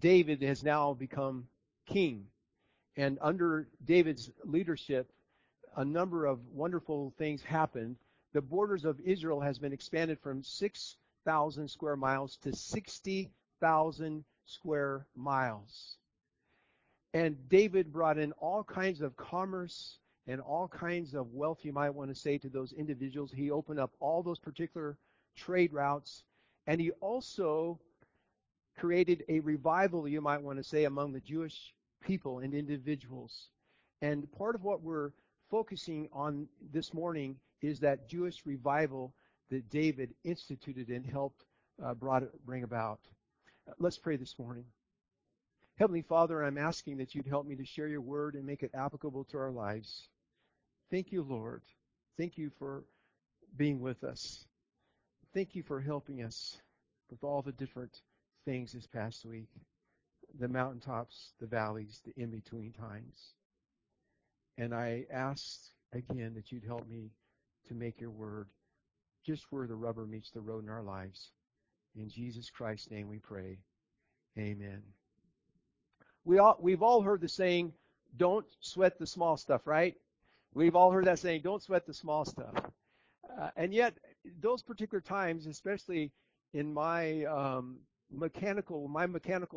David has now become king. And under David's leadership, a number of wonderful things happened. The borders of Israel has been expanded from 6,000 square miles to 60,000 square miles. And David brought in all kinds of commerce and all kinds of wealth, you might want to say, to those individuals. He opened up all those particular trade routes. And he also created a revival, you might want to say, among the Jewish people and individuals. And part of what we're focusing on this morning is that Jewish revival that David instituted and helped bring about. Let's pray this morning. Heavenly Father, I'm asking that you'd help me to share your word and make it applicable to our lives. Thank you, Lord. Thank you for being with us. Thank you for helping us with all the different things this past week, the mountaintops, the valleys, the in-between times. And I ask again that you'd help me to make your word just where the rubber meets the road in our lives. In Jesus Christ's name we pray. Amen. We've all heard the saying, don't sweat the small stuff, right? We've all heard that saying, don't sweat the small stuff. And yet, those particular times, especially in my mechanical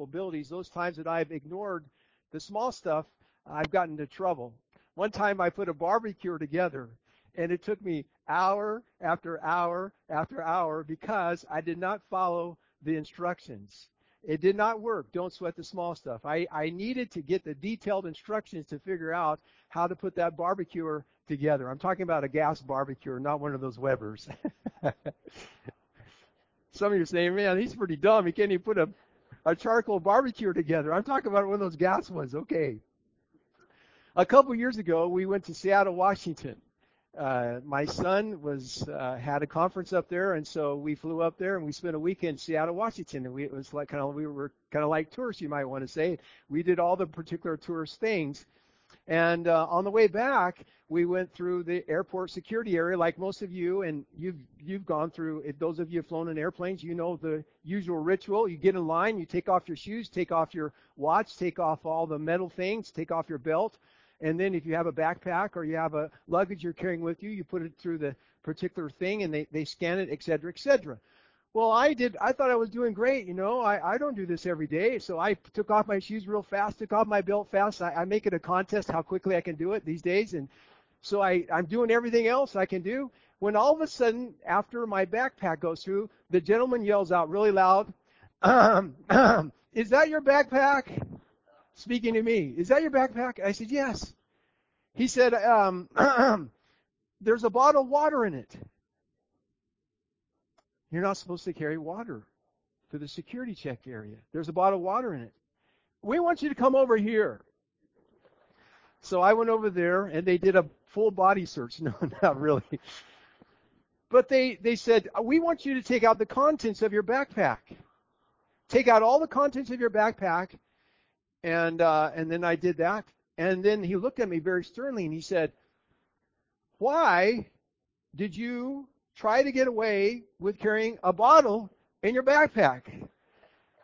abilities, those times that I've ignored the small stuff, I've gotten into trouble. One time I put a barbecue together, and it took me hour after hour after hour because I did not follow the instructions. It did not work. Don't sweat the small stuff. I needed to get the detailed instructions to figure out how to put that barbecue together. I'm talking about a gas barbecue, not one of those Webers. Some of you are saying, man, he's pretty dumb. He can't even put a charcoal barbecue together. I'm talking about one of those gas ones. Okay. A couple years ago, we went to Seattle, Washington. My son had a conference up there, and so we flew up there and we spent a week in Seattle, Washington. And we were kind of like tourists, you might want to say. We did all the particular tourist things, and on the way back, we went through the airport security area, like most of you, and you've gone through. If those of you have flown in airplanes, you know the usual ritual. You get in line, you take off your shoes, take off your watch, take off all the metal things, take off your belt. And then if you have a backpack or you have a luggage you're carrying with you, you put it through the particular thing and they scan it, et cetera, et cetera. Well, I thought I was doing great, you know. I don't do this every day. So I took off my shoes real fast, took off my belt fast. I make it a contest how quickly I can do it these days. And so I'm doing everything else I can do. When all of a sudden, after my backpack goes through, the gentleman yells out really loud, is that your backpack? Speaking to me, is that your backpack? I said, yes. He said, there's a bottle of water in it. You're not supposed to carry water to the security check area. There's a bottle of water in it. We want you to come over here. So I went over there, and they did a full body search. No, not really. But they said, we want you to take out the contents of your backpack. Take out all the contents of your backpack. And then I did that. And then he looked at me very sternly and he said, why did you try to get away with carrying a bottle in your backpack?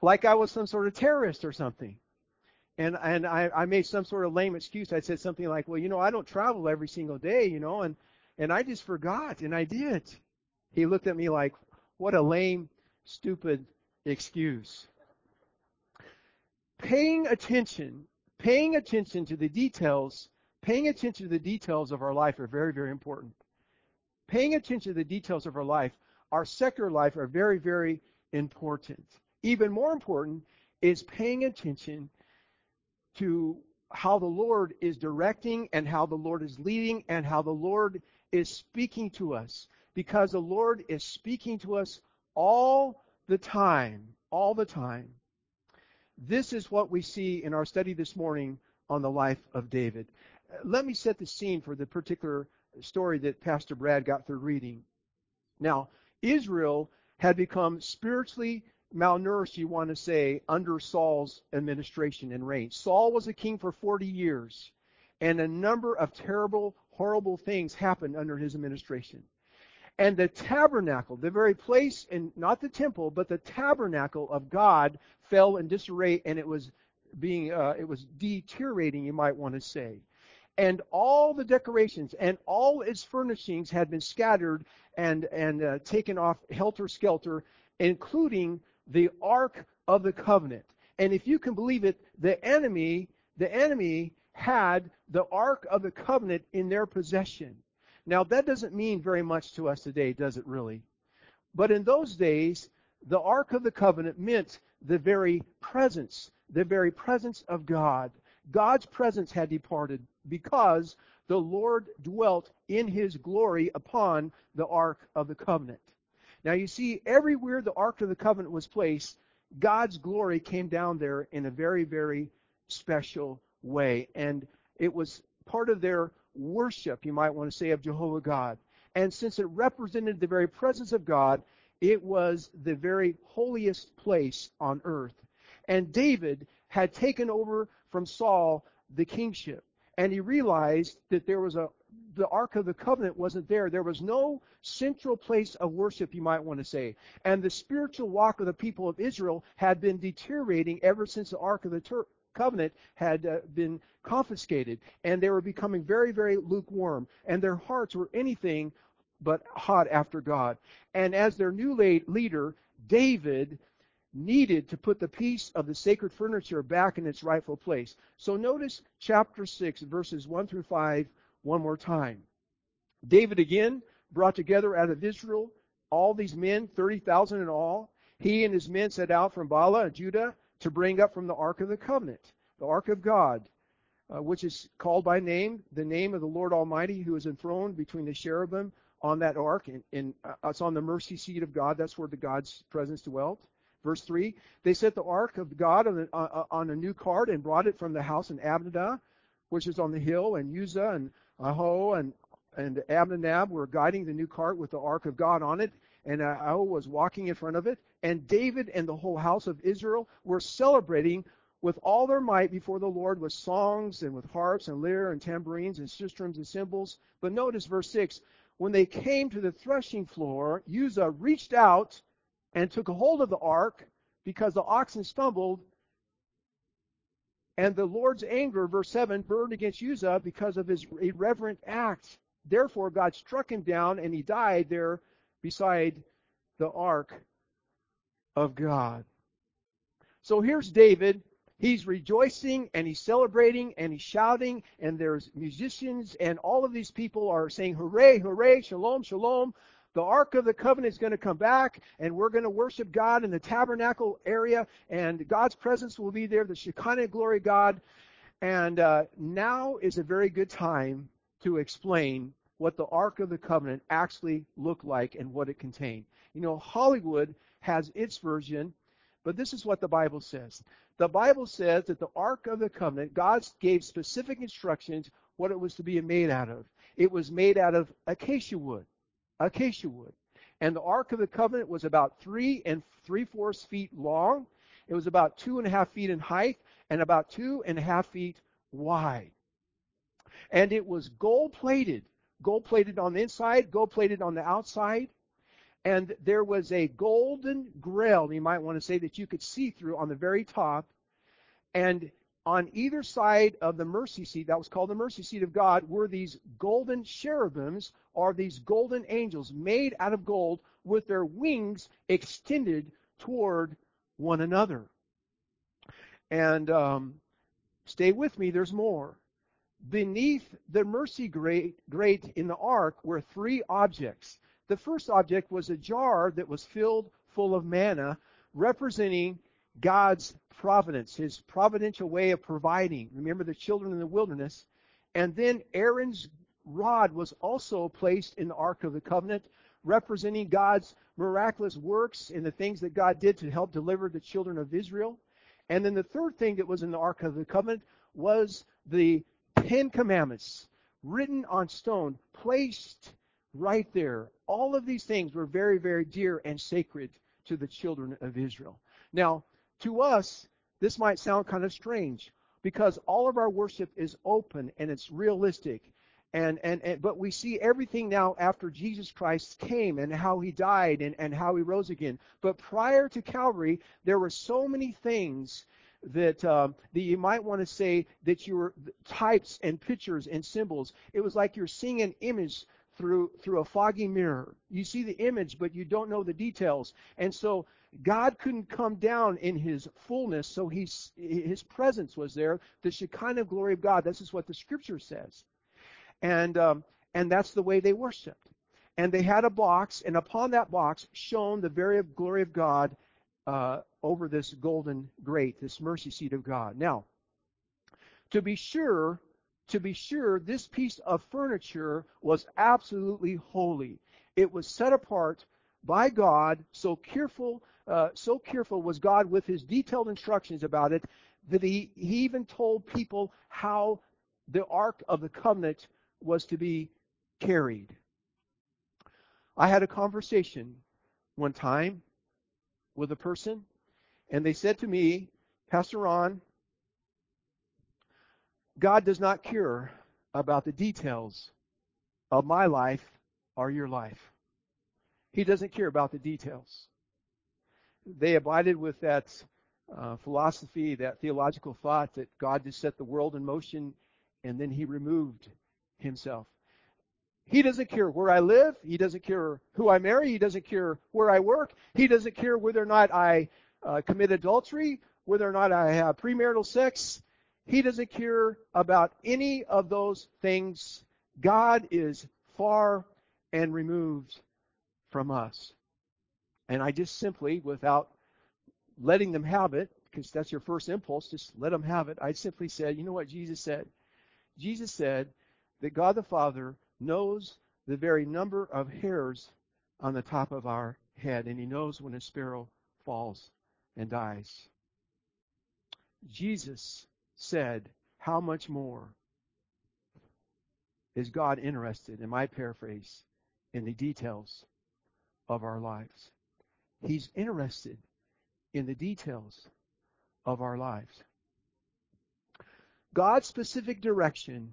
Like I was some sort of terrorist or something. And I made some sort of lame excuse. I said something like, well, you know, I don't travel every single day, you know, and I just forgot, and I did. He looked at me like, what a lame, stupid excuse. Paying attention to the details, paying attention to the details of our life are very, very important. Paying attention to the details of our life, our secular life, are very, very important. Even more important is paying attention to how the Lord is directing and how the Lord is leading and how the Lord is speaking to us. Because the Lord is speaking to us all the time, all the time. This is what we see in our study this morning on the life of David. Let me set the scene for the particular story that Pastor Brad got through reading. Now, Israel had become spiritually malnourished, you want to say, under Saul's administration and reign. Saul was a king for 40 years, and a number of terrible, horrible things happened under his administration. And the tabernacle, the very place, and not the temple, but the tabernacle of God fell in disarray, and it was deteriorating, you might want to say. And all the decorations and all its furnishings had been scattered and taken off helter-skelter, including the Ark of the Covenant. And if you can believe it, the enemy had the Ark of the Covenant in their possession. Now, that doesn't mean very much to us today, does it really? But in those days, the Ark of the Covenant meant the very presence of God. God's presence had departed because the Lord dwelt in His glory upon the Ark of the Covenant. Now, you see, everywhere the Ark of the Covenant was placed, God's glory came down there in a very, very special way. And it was part of their worship, you might want to say, of Jehovah God. And since it represented the very presence of God, it was the very holiest place on earth. And David had taken over from Saul the kingship. And he realized that the Ark of the Covenant wasn't there. There was no central place of worship, you might want to say. And the spiritual walk of the people of Israel had been deteriorating ever since the Ark of the Covenant had been confiscated. And they were becoming very, very lukewarm. And their hearts were anything but hot after God. And as their new leader, David needed to put the piece of the sacred furniture back in its rightful place. So notice chapter 6, verses 1 through 5 one more time. David again brought together out of Israel all these men, 30,000 in all. He and his men set out from Baalah, Judah, to bring up from the Ark of the Covenant, the Ark of God, which is called by name, the name of the Lord Almighty, who is enthroned between the cherubim on that Ark, and it's on the mercy seat of God. That's where the God's presence dwelt. Verse 3, they set the Ark of God on a new cart and brought it from the house in Abinadab, which is on the hill, and Uzzah and Aho and Abinadab were guiding the new cart with the Ark of God on it, and Aho was walking in front of it. And David and the whole house of Israel were celebrating with all their might before the Lord with songs and with harps and lyre and tambourines and sistrums and cymbals. But notice verse 6, when they came to the threshing floor, Uzzah reached out and took a hold of the ark because the oxen stumbled, and the Lord's anger, verse 7, burned against Uzzah because of his irreverent act. Therefore, God struck him down, and he died there beside the ark of God. So here's David. He's rejoicing, and he's celebrating, and he's shouting, and there's musicians, and all of these people are saying, hooray, hooray, shalom, shalom. The Ark of the Covenant is going to come back, and we're going to worship God in the tabernacle area, and God's presence will be there, the Shekinah glory God. And now is a very good time to explain what the Ark of the Covenant actually looked like and what it contained. You know, Hollywood has its version, but this is what the Bible says. The Bible says that the Ark of the Covenant, God gave specific instructions what it was to be made out of. It was made out of acacia wood. And the Ark of the Covenant was about 3 3/4 feet long. It was about 2.5 feet in height and about 2.5 feet wide. And it was gold plated on the inside, gold plated on the outside. And there was a golden grail, you might want to say, that you could see through on the very top. And on either side of the mercy seat, that was called the mercy seat of God, were these golden cherubims, or these golden angels made out of gold with their wings extended toward one another. And stay with me, there's more. Beneath the mercy grate in the ark were three objects. The first object was a jar that was filled full of manna, representing God's providence, His providential way of providing. Remember the children in the wilderness. And then Aaron's rod was also placed in the Ark of the Covenant, representing God's miraculous works and the things that God did to help deliver the children of Israel. And then the third thing that was in the Ark of the Covenant was the Ten Commandments, written on stone, placed right there. All of these things were very, very dear and sacred to the children of Israel. Now, to us, this might sound kind of strange because all of our worship is open and it's realistic. But we see everything now after Jesus Christ came and how he died and how he rose again. But prior to Calvary, there were so many things that you might want to say that you were types and pictures and symbols. It was like you're seeing an image through a foggy mirror. You see the image, but you don't know the details. And so God couldn't come down in his fullness, so his presence was there, the Shekinah glory of God. This is what the Scripture says. And that's the way they worshipped. And they had a box, and upon that box shone the very glory of God over this golden grate, this mercy seat of God. Now, to be sure, this piece of furniture was absolutely holy. It was set apart by God. So careful was God with his detailed instructions about it that he even told people how the Ark of the Covenant was to be carried. I had a conversation one time with a person, and they said to me, Pastor Ron, God does not care about the details of my life or your life. He doesn't care about the details. They abided with that philosophy, that theological thought that God just set the world in motion and then he removed himself. He doesn't care where I live. He doesn't care who I marry. He doesn't care where I work. He doesn't care whether or not I commit adultery, whether or not I have premarital sex. He doesn't care about any of those things. God is far and removed from us. And I just simply, without letting them have it, because that's your first impulse, just let them have it, I simply said, you know what Jesus said? Jesus said that God the Father knows the very number of hairs on the top of our head, and he knows when a sparrow falls and dies. Jesus said, how much more is God interested, in my paraphrase, in the details of our lives? He's interested in the details of our lives. God's specific direction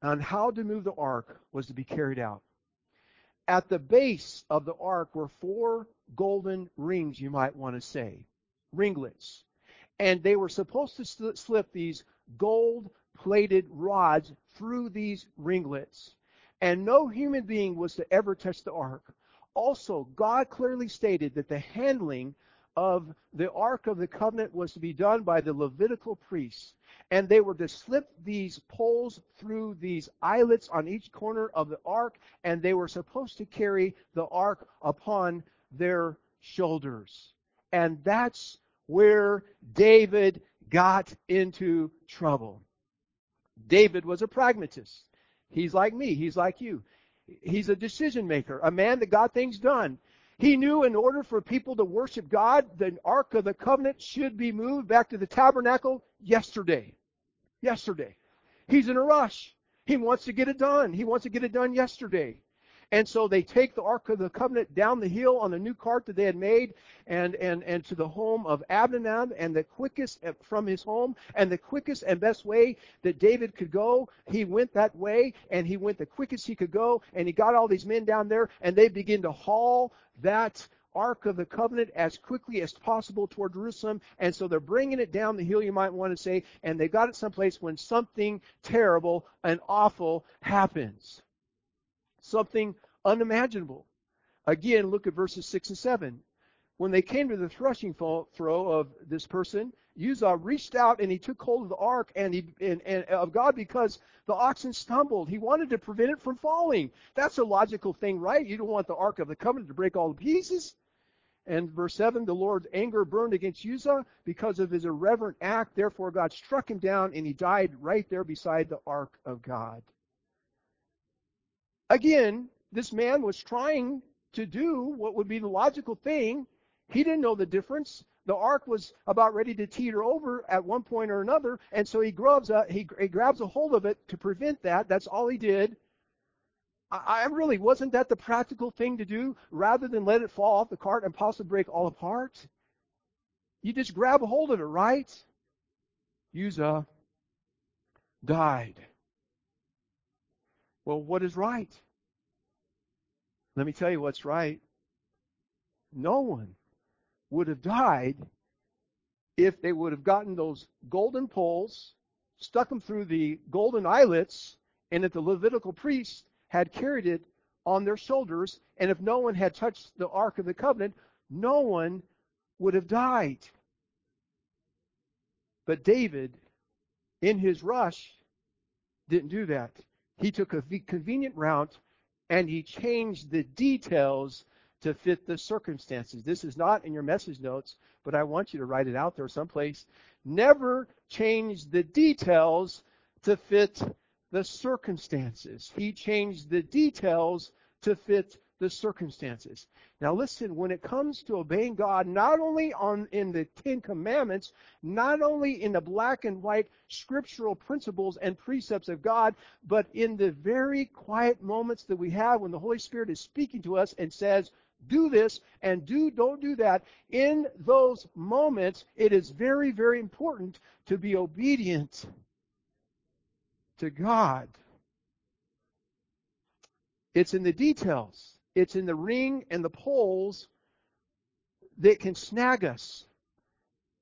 on how to move the ark was to be carried out. At the base of the ark were 4 golden rings, you might want to say, ringlets. And they were supposed to slip these gold-plated rods through these ringlets. And no human being was to ever touch the ark. Also, God clearly stated that the handling of the Ark of the Covenant was to be done by the Levitical priests. And they were to slip these poles through these eyelets on each corner of the ark, and they were supposed to carry the ark upon their shoulders. And that's where David got into trouble. David was a pragmatist. He's like me. He's like you. He's a decision maker, a man that got things done. He knew in order for people to worship God, the Ark of the Covenant should be moved back to the tabernacle yesterday. He's in a rush. He wants to get it done. He wants to get it done yesterday. And so they take the Ark of the Covenant down the hill on the new cart that they had made and to the home of Abinadab, and the quickest from his home, and the quickest and best way that David could go, he went that way, and he went the quickest he could go, and he got all these men down there, and they begin to haul that Ark of the Covenant as quickly as possible toward Jerusalem. And so they're bringing it down the hill, you might want to say, and they got it someplace when something terrible and awful happens. Something unimaginable. Again, look at verses 6 and 7. When they came to the threshing floor of this person, Uzzah reached out and he took hold of the ark and of God because the oxen stumbled. He wanted to prevent it from falling. That's a logical thing, right? You don't want the Ark of the Covenant to break all the pieces. And verse 7, the Lord's anger burned against Uzzah because of his irreverent act. Therefore, God struck him down and he died right there beside the Ark of God. Again, this man was trying to do what would be the logical thing. He didn't know the difference. The ark was about ready to teeter over at one point or another, and so he grabs a hold of it to prevent that. That's all he did. I really, wasn't that the practical thing to do rather than let it fall off the cart and possibly break all apart? You just grab a hold of it, right? Uzzah died. Well, what is right? Let me tell you what's right. No one would have died if they would have gotten those golden poles, stuck them through the golden eyelets, and if the Levitical priests had carried it on their shoulders, and if no one had touched the Ark of the Covenant, no one would have died. But David, in his rush, didn't do that. He took a convenient route, and he changed the details to fit the circumstances. This is not in your message notes, but I want you to write it out there someplace. Never change the details to fit the circumstances. He changed the details to fit the circumstances. Now listen, when it comes to obeying God, not only in the Ten Commandments, not only in the black and white scriptural principles and precepts of God, but in the very quiet moments that we have when the Holy Spirit is speaking to us and says, do this and don't do that. In those moments, it is very, very important to be obedient to God. It's in the details. It's in the ring and the poles that can snag us.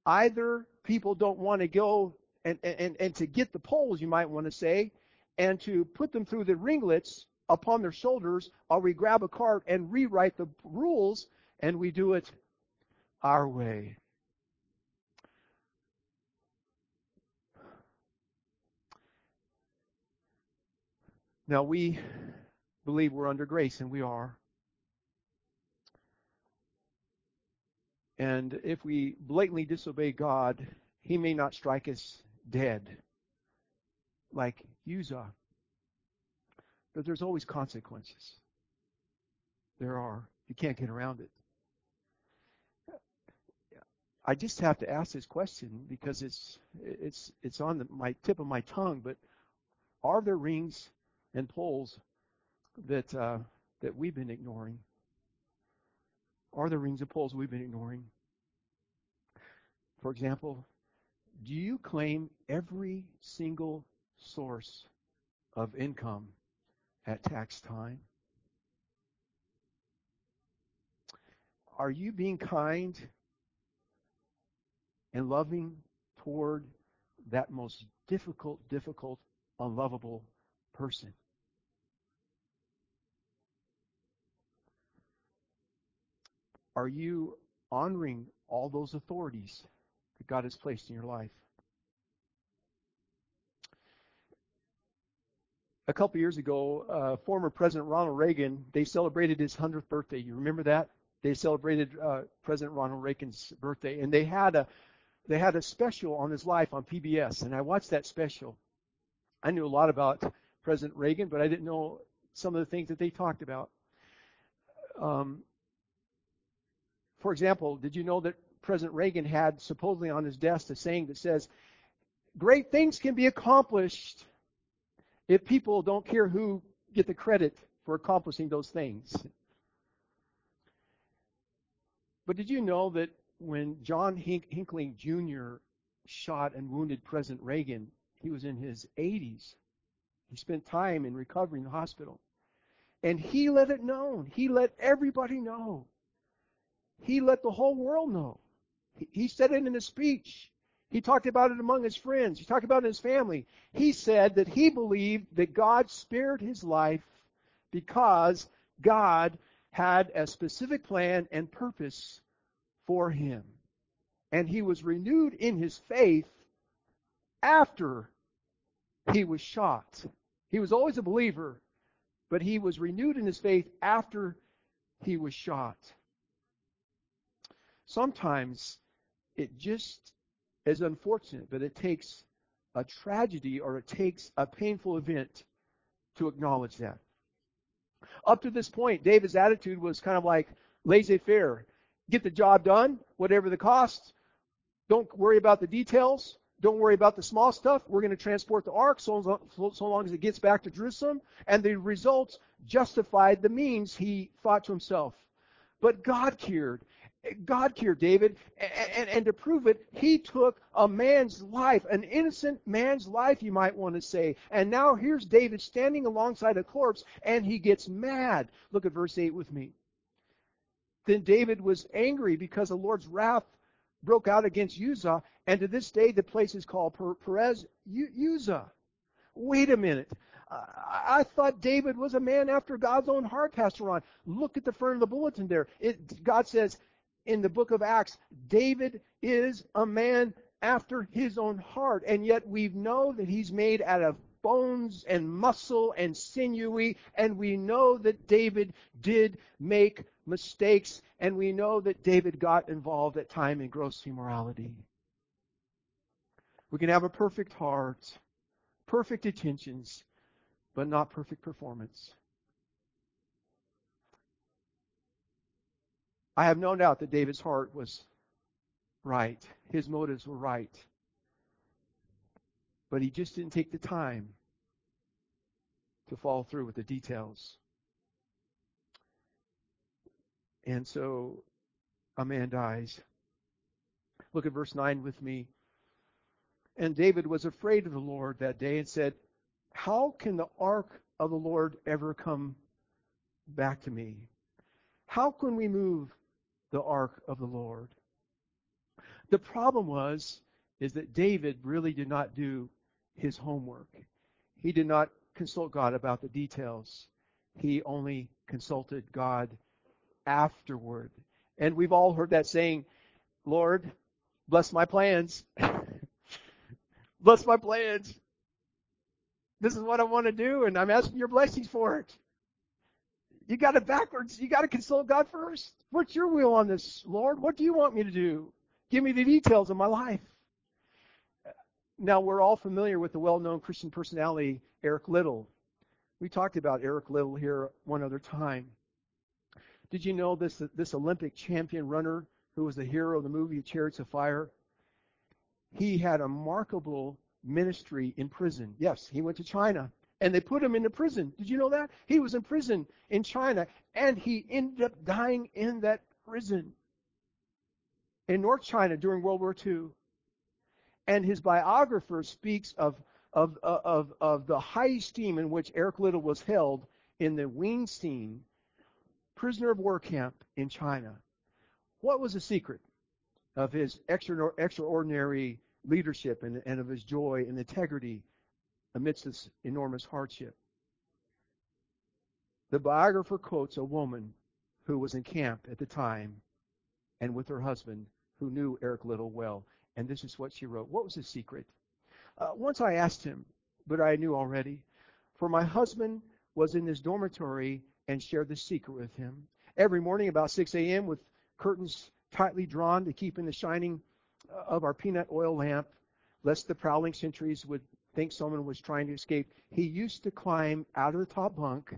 Either people don't want to go and to get the poles, you might want to say, and to put them through the ringlets upon their shoulders, or we grab a cart and rewrite the rules, and we do it our way. Now, we believe we're under grace, and we are. And if we blatantly disobey God, He may not strike us dead like Uzzah. But there's always consequences. There are. You can't get around it. I just have to ask this question because it's on my tip of my tongue. But are there rings and poles that we've been ignoring? Are there rings and poles we've been ignoring? For example, do you claim every single source of income at tax time? Are you being kind and loving toward that most difficult, unlovable person? Are you honoring all those authorities that God has placed in your life? A couple years ago, former President Ronald Reagan, they celebrated his 100th birthday. You remember that? They celebrated President Ronald Reagan's birthday, and they had a special on his life on PBS, and I watched that special. I knew a lot about President Reagan, but I didn't know some of the things that they talked about. For example, did you know that President Reagan had supposedly on his desk a saying that says, "Great things can be accomplished if people don't care who get the credit for accomplishing those things." But did you know that when John Hinckley Jr. shot and wounded President Reagan, he was in his 80s. He spent time in recovery in the hospital. And he let it known. He let everybody know. He let the whole world know. He said it in his speech. He talked about it among his friends. He talked about it in his family. He said that he believed that God spared his life because God had a specific plan and purpose for him. And he was renewed in his faith after he was shot. He was always a believer, but he was renewed in his faith after he was shot. Sometimes it just is unfortunate, but it takes a tragedy or it takes a painful event to acknowledge that. Up to this point, David's attitude was kind of like laissez-faire. Get the job done, whatever the cost. Don't worry about the details. Don't worry about the small stuff. We're going to transport the ark so long as it gets back to Jerusalem. And the results justified the means, he thought to himself. But God cared. God here, David, and to prove it, he took a man's life, an innocent man's life, you might want to say. And now here's David standing alongside a corpse, and he gets mad. Look at verse 8 with me. Then David was angry because the Lord's wrath broke out against Uzzah, and to this day the place is called Perez Uzzah. Wait a minute. I thought David was a man after God's own heart, Pastor Ron. Look at the front of the bulletin there. God says in the book of Acts, David is a man after his own heart, and yet we know that he's made out of bones and muscle and sinewy, and we know that David did make mistakes, and we know that David got involved at time in gross immorality. We can have a perfect heart, perfect intentions, but not perfect performance. I have no doubt that David's heart was right. His motives were right. But he just didn't take the time to follow through with the details. And so a man dies. Look at verse 9 with me. And David was afraid of the Lord that day and said, "How can the ark of the Lord ever come back to me? How can we move the ark of the Lord?" The problem is that David really did not do his homework. He did not consult God about the details. He only consulted God afterward. And we've all heard that saying, "Lord, bless my plans." Bless my plans. This is what I want to do, and I'm asking your blessings for it. You got it backwards. You got to consult God first. What's your will on this, Lord? What do you want me to do? Give me the details of my life. Now, we're all familiar with the well-known Christian personality, Eric Little. We talked about Eric Little here one other time. Did you know this Olympic champion runner who was the hero of the movie Chariots of Fire? He had a remarkable ministry in prison. Yes, he went to China, and they put him into prison. Did you know that? He was in prison in China, and he ended up dying in that prison in North China during World War II. And his biographer speaks of the high esteem in which Eric Little was held in the Weinstein prisoner of war camp in China. What was the secret of his extraordinary leadership and of his joy and integrity amidst this enormous hardship? The biographer quotes a woman who was in camp at the time and with her husband, who knew Eric Little well, and this is what she wrote. What was his secret? Once I asked him, but I knew already, for my husband was in his dormitory and shared the secret with him. Every morning about 6 a.m. with curtains tightly drawn to keep in the shining of our peanut oil lamp, lest the prowling sentries would think someone was trying to escape, he used to climb out of the top bunk,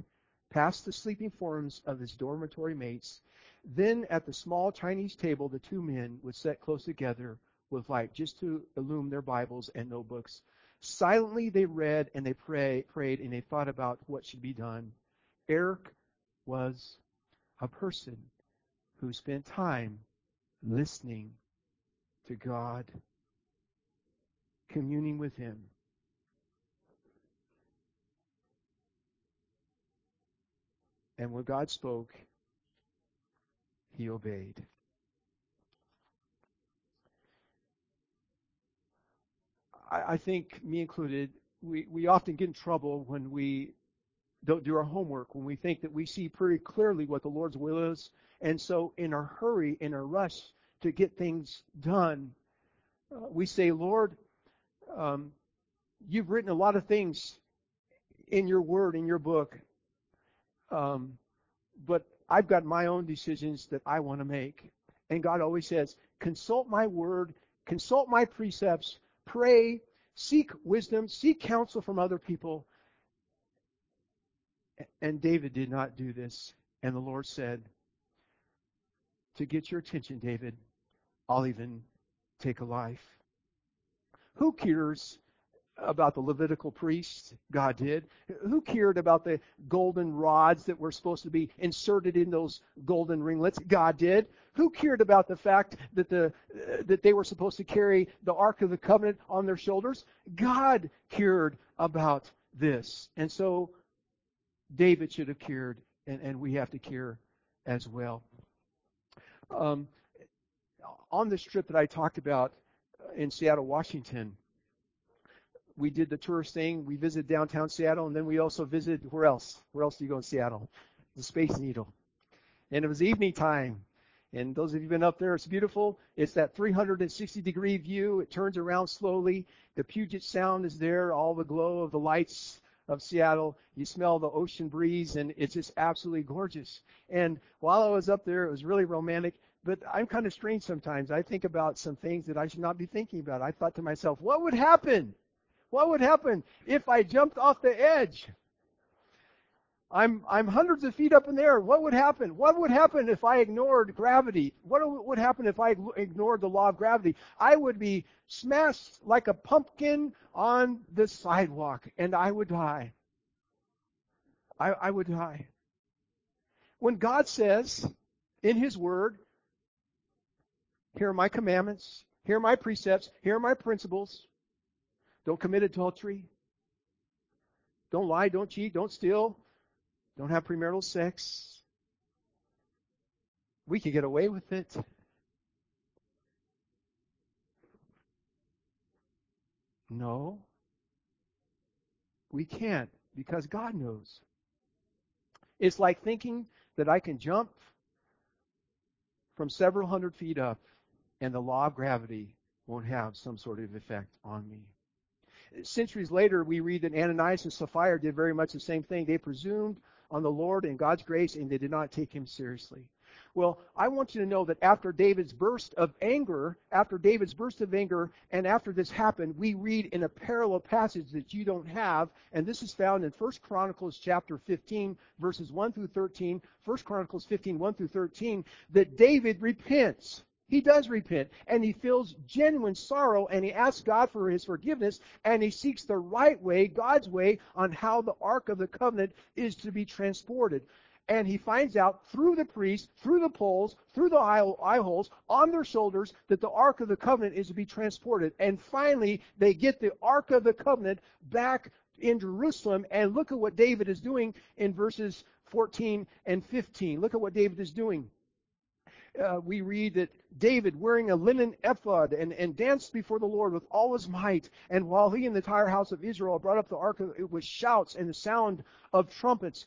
past the sleeping forms of his dormitory mates. Then at the small Chinese table, the two men would sit close together with light just to illumine their Bibles and notebooks. Silently they read and they prayed and they thought about what should be done. Eric was a person who spent time listening to God, communing with Him. And when God spoke, he obeyed. I think, me included, we often get in trouble when we don't do our homework, when we think that we see pretty clearly what the Lord's will is, and so in our hurry, in our rush to get things done, we say, "Lord, you've written a lot of things in your word, in your book, but I've got my own decisions that I want to make." And God always says, "Consult my word, consult my precepts, pray, seek wisdom, seek counsel from other people." And David did not do this. And the Lord said, "To get your attention, David, I'll even take a life." Who cares about the Levitical priests? God did. Who cared about the golden rods that were supposed to be inserted in those golden ringlets? God did. Who cared about the fact that they were supposed to carry the Ark of the Covenant on their shoulders? God cared about this. And so David should have cared, and we have to care as well. On this trip that I talked about in Seattle, Washington, we did the tourist thing. We visited downtown Seattle, and then we also visited, where else? Where else do you go in Seattle? The Space Needle. And it was evening time. And those of you who've been up there, it's beautiful. It's that 360-degree view. It turns around slowly. The Puget Sound is there, all the glow of the lights of Seattle. You smell the ocean breeze, and it's just absolutely gorgeous. And while I was up there, it was really romantic. But I'm kind of strange sometimes. I think about some things that I should not be thinking about. I thought to myself, what would happen? What would happen if I jumped off the edge? I'm hundreds of feet up in the air. What would happen? What would happen if I ignored gravity? What would happen if I ignored the law of gravity? I would be smashed like a pumpkin on the sidewalk, and I would die. I would die. When God says in His Word, here are my commandments, here are my precepts, here are my principles. Don't commit adultery. Don't lie, don't cheat, don't steal. Don't have premarital sex. We can get away with it. No, we can't, because God knows. It's like thinking that I can jump from several hundred feet up and the law of gravity won't have some sort of effect on me. Centuries later, we read that Ananias and Sapphira did very much the same thing. They presumed on the Lord and God's grace, and they did not take Him seriously. Well, I want you to know that after David's burst of anger, and after this happened, we read in a parallel passage that you don't have, and this is found in 1 Chronicles chapter 15, verses 1 through 13, 1 Chronicles 15, 1 through 13, that David repents. He does repent, and he feels genuine sorrow, and he asks God for His forgiveness, and he seeks the right way, God's way, on how the Ark of the Covenant is to be transported. And he finds out through the priests, through the poles, through the eye holes, on their shoulders, that the Ark of the Covenant is to be transported. And finally, they get the Ark of the Covenant back in Jerusalem, and look at what David is doing in verses 14 and 15. Look at what David is doing. We read that David, wearing a linen ephod, and danced before the Lord with all his might. And while he and the entire house of Israel brought up the ark with shouts and the sound of trumpets,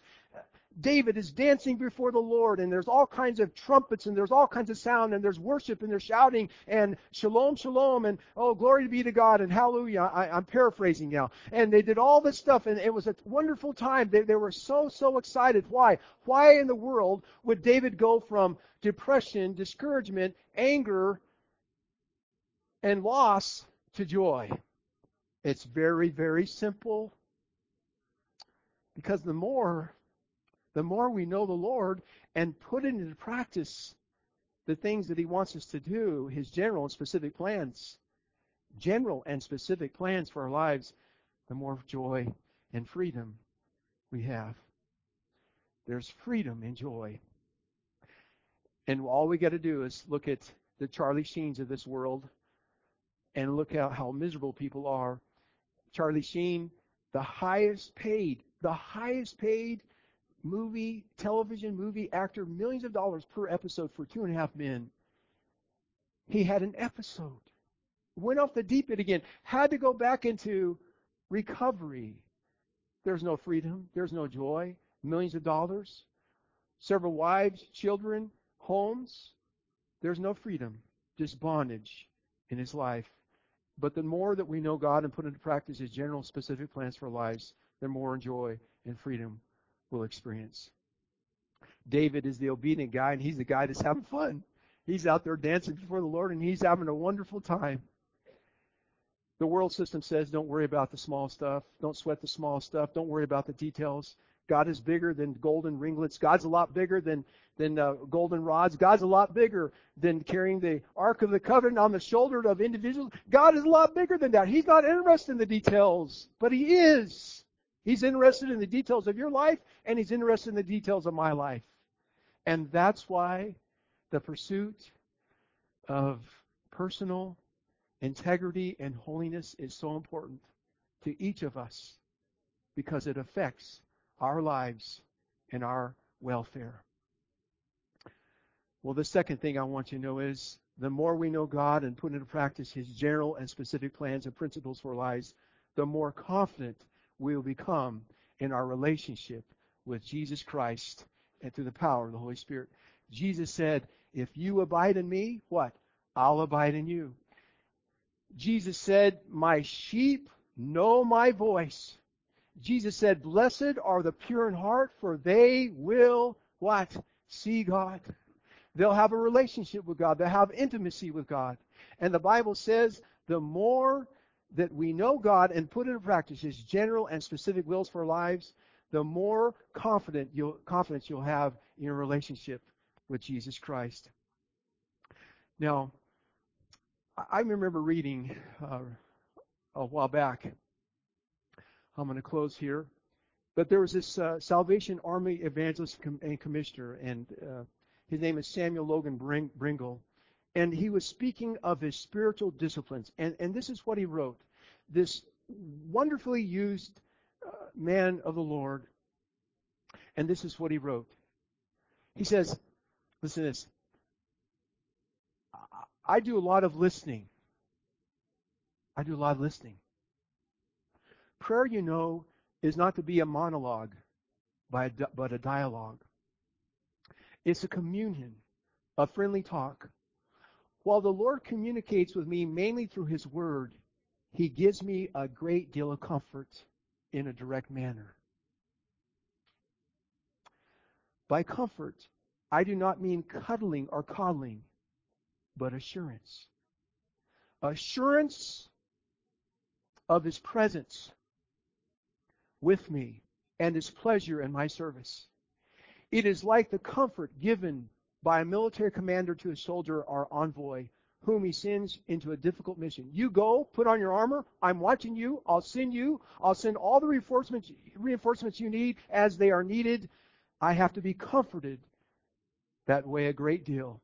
David is dancing before the Lord, and there's all kinds of trumpets, and there's all kinds of sound, and there's worship, and there's shouting, and shalom, shalom, and oh, glory be to God, and hallelujah. I'm paraphrasing now. And they did all this stuff, and it was a wonderful time. They were so excited. Why? Why in the world would David go from depression, discouragement, anger, and loss to joy? It's very, very simple. Because the more we know the Lord and put into practice the things that He wants us to do, His general and specific plans for our lives, the more joy and freedom we have. There's freedom and joy. And all we got to do is look at the Charlie Sheens of this world and look at how miserable people are. Charlie Sheen, the highest paid television movie actor, millions of dollars per episode for Two and a Half Men. He had an episode, went off the deep end again, had to go back into recovery. There's no freedom, there's no joy. Millions of dollars, several wives, children, homes. There's no freedom, just bondage in his life. But the more that we know God and put into practice His general specific plans for our lives, the more joy and freedom will experience. David is the obedient guy, and he's the guy that's having fun. He's out there dancing before the Lord, and he's having a wonderful time. The world system says, don't worry about the small stuff. Don't sweat the small stuff. Don't worry about the details. God is bigger than golden ringlets. God's a lot bigger than golden rods. God's a lot bigger than carrying the Ark of the Covenant on the shoulder of individuals. God is a lot bigger than that. He's not interested in the details, but He is. He's interested in the details of your life, and He's interested in the details of my life. And that's why the pursuit of personal integrity and holiness is so important to each of us, because it affects our lives and our welfare. Well, the second thing I want you to know is the more we know God and put into practice His general and specific plans and principles for lives, the more confident we will become in our relationship with Jesus Christ and through the power of the Holy Spirit. Jesus said, if you abide in me, what? I'll abide in you. Jesus said, my sheep know my voice. Jesus said, blessed are the pure in heart, for they will, what? See God. They'll have a relationship with God. They'll have intimacy with God. And the Bible says the more that we know God and put into practice His general and specific wills for our lives, the more confidence you'll have in your relationship with Jesus Christ. Now, I remember reading a while back. I'm going to close here. But there was this Salvation Army evangelist and commissioner, and his name is Samuel Logan Bringle. And he was speaking of his spiritual disciplines. And this is what he wrote. This wonderfully used man of the Lord. And this is what he wrote. He says, listen to this. I do a lot of listening. Prayer, you know, is not to be a monologue, but a dialogue. It's a communion, a friendly talk. While the Lord communicates with me mainly through His Word, He gives me a great deal of comfort in a direct manner. By comfort, I do not mean cuddling or coddling, but assurance. Assurance of His presence with me and His pleasure in my service. It is like the comfort given by a military commander to a soldier or envoy whom he sends into a difficult mission. You go, put on your armor, I'm watching you, I'll send all the reinforcements you need as they are needed. I have to be comforted that way a great deal.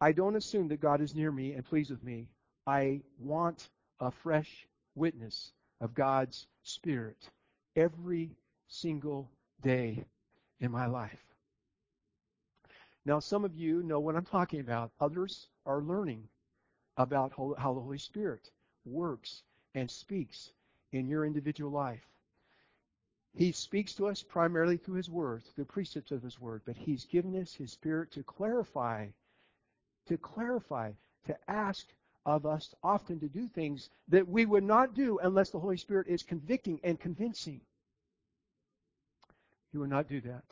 I don't assume that God is near me and pleased with me. I want a fresh witness of God's Spirit every single day in my life. Now, some of you know what I'm talking about. Others are learning about how the Holy Spirit works and speaks in your individual life. He speaks to us primarily through His Word, through the precepts of His Word, but He's given us His Spirit to clarify, to ask of us often to do things that we would not do unless the Holy Spirit is convicting and convincing. He will not do that.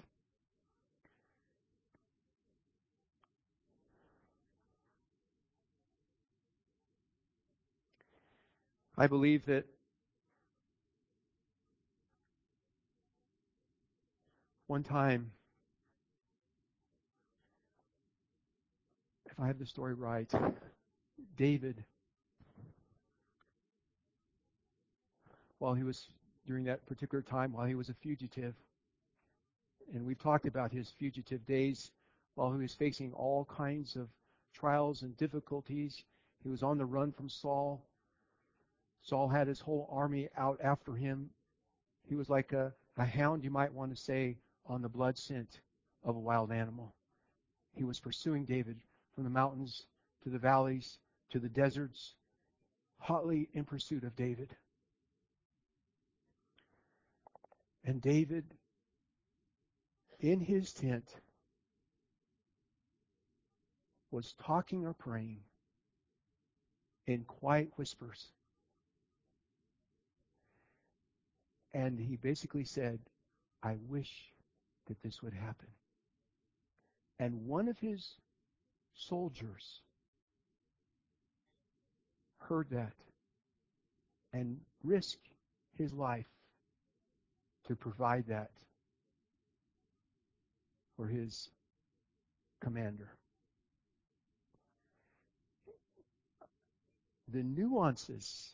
I believe that one time, if I have the story right, David, during that particular time, while he was a fugitive, and we've talked about his fugitive days, while he was facing all kinds of trials and difficulties, he was on the run from Saul. Saul had his whole army out after him. He was like a hound, you might want to say, on the blood scent of a wild animal. He was pursuing David from the mountains to the valleys, to the deserts, hotly in pursuit of David. And David, in his tent, was talking or praying in quiet whispers. And he basically said, I wish that this would happen. And one of his soldiers heard that and risked his life to provide that or his commander. The nuances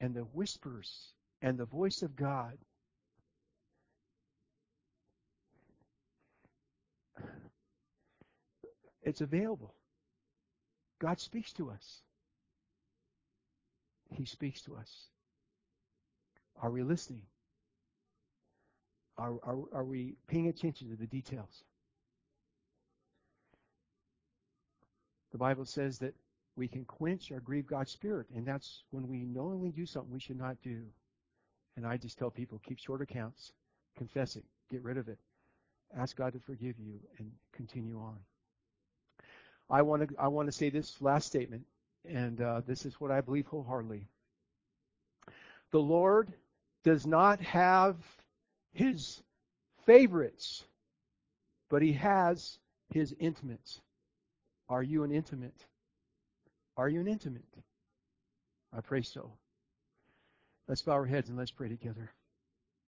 and the whispers and the voice of God. It's available. God speaks to us. He speaks to us. Are we listening? Are we paying attention to the details? The Bible says that we can quench or grieve God's Spirit, and that's when we knowingly do something we should not do. And I just tell people, keep short accounts, confess it, get rid of it, ask God to forgive you, and continue on. I want to say this last statement, and this is what I believe wholeheartedly. The Lord does not have His favorites, but He has His intimates. Are you an intimate? Are you an intimate? I pray so. Let's bow our heads and let's pray together.